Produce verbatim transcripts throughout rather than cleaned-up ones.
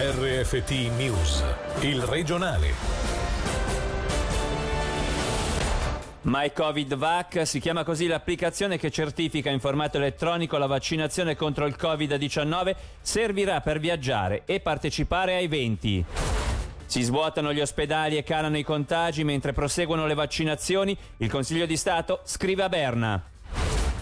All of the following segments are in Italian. R F T News, il regionale. MyCovidVac si chiama così l'applicazione che certifica in formato elettronico la vaccinazione contro il covid diciannove, servirà per viaggiare e partecipare a eventi. Si svuotano gli ospedali e calano i contagi mentre proseguono le vaccinazioni, il Consiglio di Stato scrive a Berna.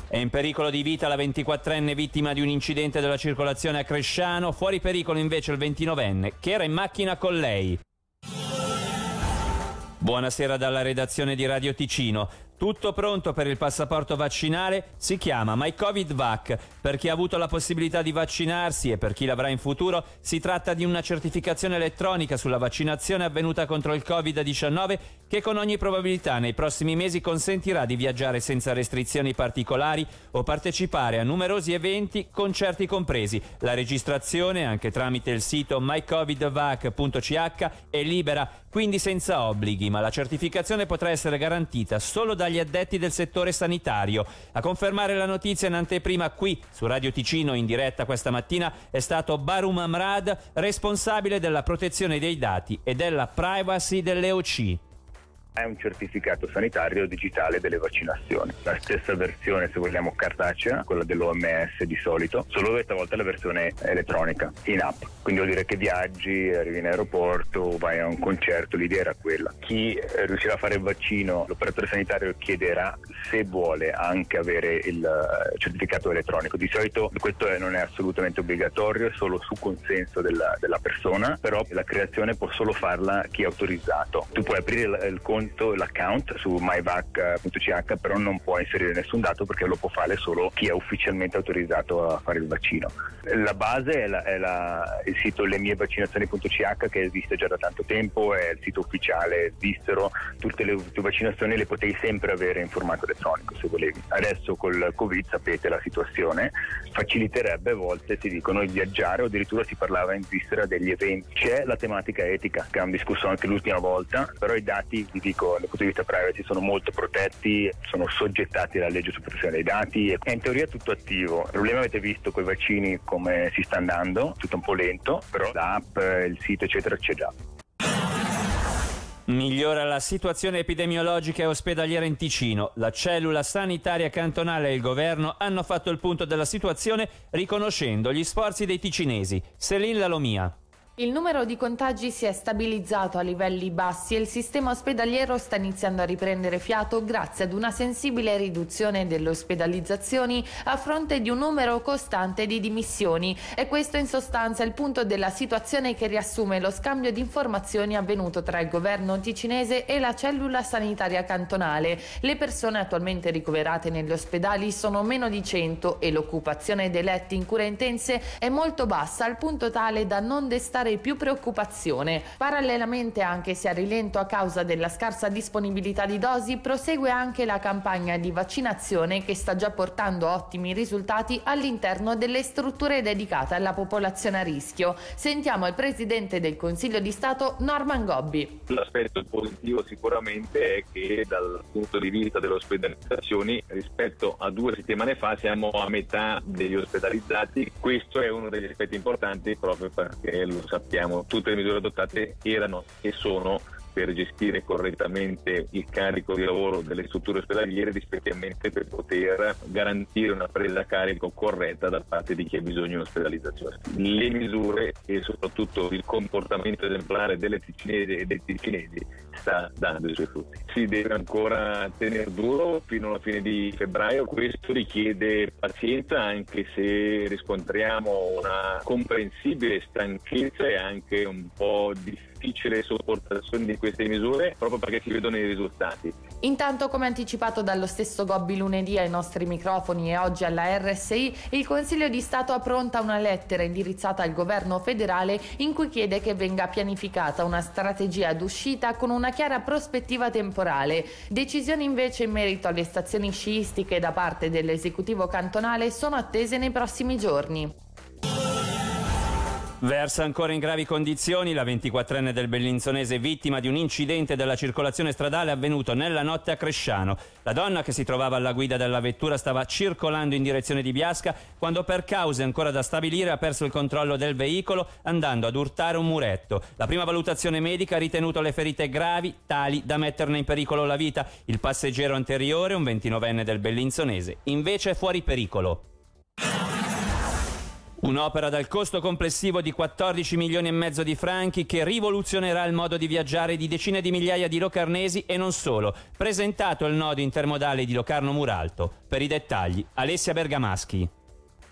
È in pericolo di vita la ventiquattrenne vittima di un incidente della circolazione a Cresciano, fuori pericolo invece il ventinovenne che era in macchina con lei. Buonasera dalla redazione di Radio Ticino. Tutto pronto per il passaporto vaccinale? Si chiama MyCovidVac. Per chi ha avuto la possibilità di vaccinarsi e per chi l'avrà in futuro, si tratta di una certificazione elettronica sulla vaccinazione avvenuta contro il covid diciannove che con ogni probabilità nei prossimi mesi consentirà di viaggiare senza restrizioni particolari o partecipare a numerosi eventi, concerti compresi. La registrazione, anche tramite il sito my covid vac punto c h, è libera, quindi senza obblighi, ma la certificazione potrà essere garantita solo dagli addetti del settore sanitario. A confermare la notizia in anteprima qui su Radio Ticino in diretta questa mattina è stato Barum Amrad, responsabile della protezione dei dati e della privacy delle O C. È un certificato sanitario digitale delle vaccinazioni. La stessa versione, se vogliamo, cartacea, quella dell'O M S di solito, solo questa volta la versione elettronica, in app. Quindi vuol dire che viaggi, arrivi in aeroporto, vai a un concerto, l'idea era quella. Chi riuscirà a fare il vaccino, l'operatore sanitario chiederà se vuole anche avere il certificato elettronico. Di solito questo non è assolutamente obbligatorio, è solo su consenso della, della persona, però la creazione può solo farla chi è autorizzato. Tu puoi aprire il conto, l'account su myvac punto c h, però non può inserire nessun dato perché lo può fare solo chi è ufficialmente autorizzato a fare il vaccino. La base è, la, è la, il sito le mie vaccinazioni punto c h che esiste già da tanto tempo, è il sito ufficiale svizzero. Tutte le tue vaccinazioni le potevi sempre avere in formato elettronico se volevi. Adesso col Covid sapete la situazione, faciliterebbe a volte, ti dicono, viaggiare, o addirittura si parlava in Svizzera degli eventi. C'è la tematica etica che abbiamo discusso anche l'ultima volta, però i dati di Dico, dal punto di vista privacy sono molto protetti, sono soggettati alla legge sulla protezione dei dati, è in teoria tutto attivo. Il problema, avete visto con i vaccini come si sta andando, tutto un po' lento, però l'app, il sito eccetera c'è già. Migliora la situazione epidemiologica e ospedaliera in Ticino. La cellula sanitaria cantonale e il governo hanno fatto il punto della situazione riconoscendo gli sforzi dei ticinesi. Selin Lalomia. Il numero di contagi si è stabilizzato a livelli bassi e il sistema ospedaliero sta iniziando a riprendere fiato grazie ad una sensibile riduzione delle ospedalizzazioni a fronte di un numero costante di dimissioni. E questo in sostanza è il punto della situazione che riassume lo scambio di informazioni avvenuto tra il governo ticinese e la cellula sanitaria cantonale. Le persone attualmente ricoverate negli ospedali sono meno di cento e l'occupazione dei letti in cure intense è molto bassa al punto tale da non destare più preoccupazione. Parallelamente, anche se a rilento a causa della scarsa disponibilità di dosi, prosegue anche la campagna di vaccinazione che sta già portando ottimi risultati all'interno delle strutture dedicate alla popolazione a rischio. Sentiamo il presidente del Consiglio di Stato Norman Gobbi. L'aspetto positivo sicuramente è che dal punto di vista delle ospedalizzazioni rispetto a due settimane fa siamo a metà degli ospedalizzati. Questo è uno degli aspetti importanti proprio perché lo sappiamo, tutte le misure adottate erano e sono per gestire correttamente il carico di lavoro delle strutture ospedaliere, rispettivamente per poter garantire una presa a carico corretta da parte di chi ha bisogno di ospedalizzazione. Le misure e soprattutto il comportamento esemplare delle ticinesi e dei ticinesi sta dando i suoi frutti. Si deve ancora tenere duro fino alla fine di febbraio, questo richiede pazienza anche se riscontriamo una comprensibile stanchezza e anche un po' di difficile sopportazione di queste misure proprio perché si vedono i risultati. Intanto, come anticipato dallo stesso Gobbi lunedì ai nostri microfoni e oggi alla R S I, il Consiglio di Stato appronta una lettera indirizzata al governo federale in cui chiede che venga pianificata una strategia d'uscita con una chiara prospettiva temporale. Decisioni invece in merito alle stazioni sciistiche da parte dell'esecutivo cantonale sono attese nei prossimi giorni. Versa ancora in gravi condizioni la ventiquattrenne del Bellinzonese, vittima di un incidente della circolazione stradale avvenuto nella notte a Cresciano. La donna, che si trovava alla guida della vettura, stava circolando in direzione di Biasca quando, per cause ancora da stabilire, ha perso il controllo del veicolo andando ad urtare un muretto. La prima valutazione medica ha ritenuto le ferite gravi, tali da metterne in pericolo la vita. Il passeggero anteriore, un ventinovenne del Bellinzonese, invece è fuori pericolo. Un'opera dal costo complessivo di quattordici milioni e mezzo di franchi che rivoluzionerà il modo di viaggiare di decine di migliaia di locarnesi e non solo. Presentato il nodo intermodale di Locarno-Muralto. Per i dettagli, Alessia Bergamaschi.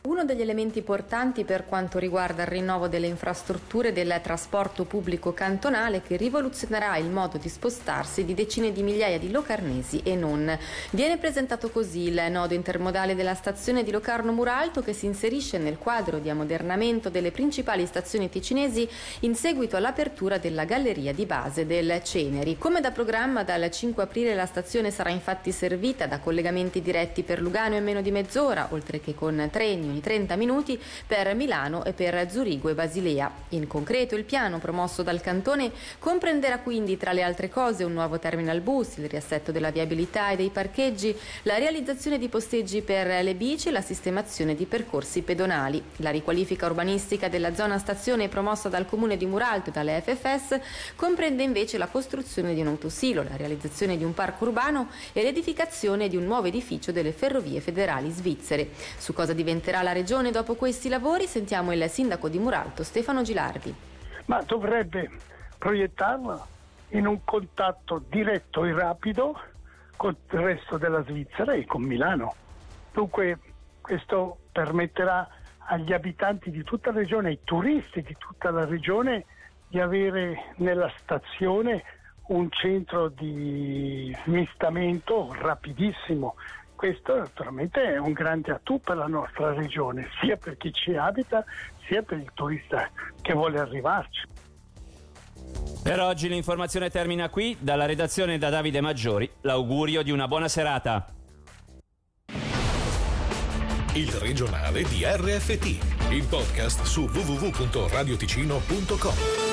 Uno degli elementi portanti per quanto riguarda il rinnovo delle infrastrutture del trasporto pubblico cantonale, che rivoluzionerà il modo di spostarsi di decine di migliaia di locarnesi e non. Viene presentato così il nodo intermodale della stazione di Locarno-Muralto, che si inserisce nel quadro di ammodernamento delle principali stazioni ticinesi in seguito all'apertura della galleria di base del Ceneri. Come da programma, dal cinque aprile la stazione sarà infatti servita da collegamenti diretti per Lugano in meno di mezz'ora, oltre che con treni trenta minuti per Milano e per Zurigo e Basilea. In concreto, il piano promosso dal Cantone comprenderà quindi, tra le altre cose, un nuovo terminal bus, il riassetto della viabilità e dei parcheggi, la realizzazione di posteggi per le bici e la sistemazione di percorsi pedonali. La riqualifica urbanistica della zona stazione promossa dal Comune di Muralto e dalle F F S comprende invece la costruzione di un autosilo, la realizzazione di un parco urbano e l'edificazione di un nuovo edificio delle Ferrovie Federali Svizzere. Su cosa diventerà la regione dopo questi lavori sentiamo il sindaco di Muralto, Stefano Gilardi. Ma dovrebbe proiettarla in un contatto diretto e rapido con il resto della Svizzera e con Milano. Dunque questo permetterà agli abitanti di tutta la regione, ai turisti di tutta la regione, di avere nella stazione un centro di smistamento rapidissimo. Questo naturalmente è un grande attu per la nostra regione, sia per chi ci abita, sia per il turista che vuole arrivarci. Per oggi l'informazione termina qui. Dalla redazione, da Davide Maggiori, l'augurio di una buona serata. Il regionale di R F T, il podcast su w w w punto radio ticino punto com.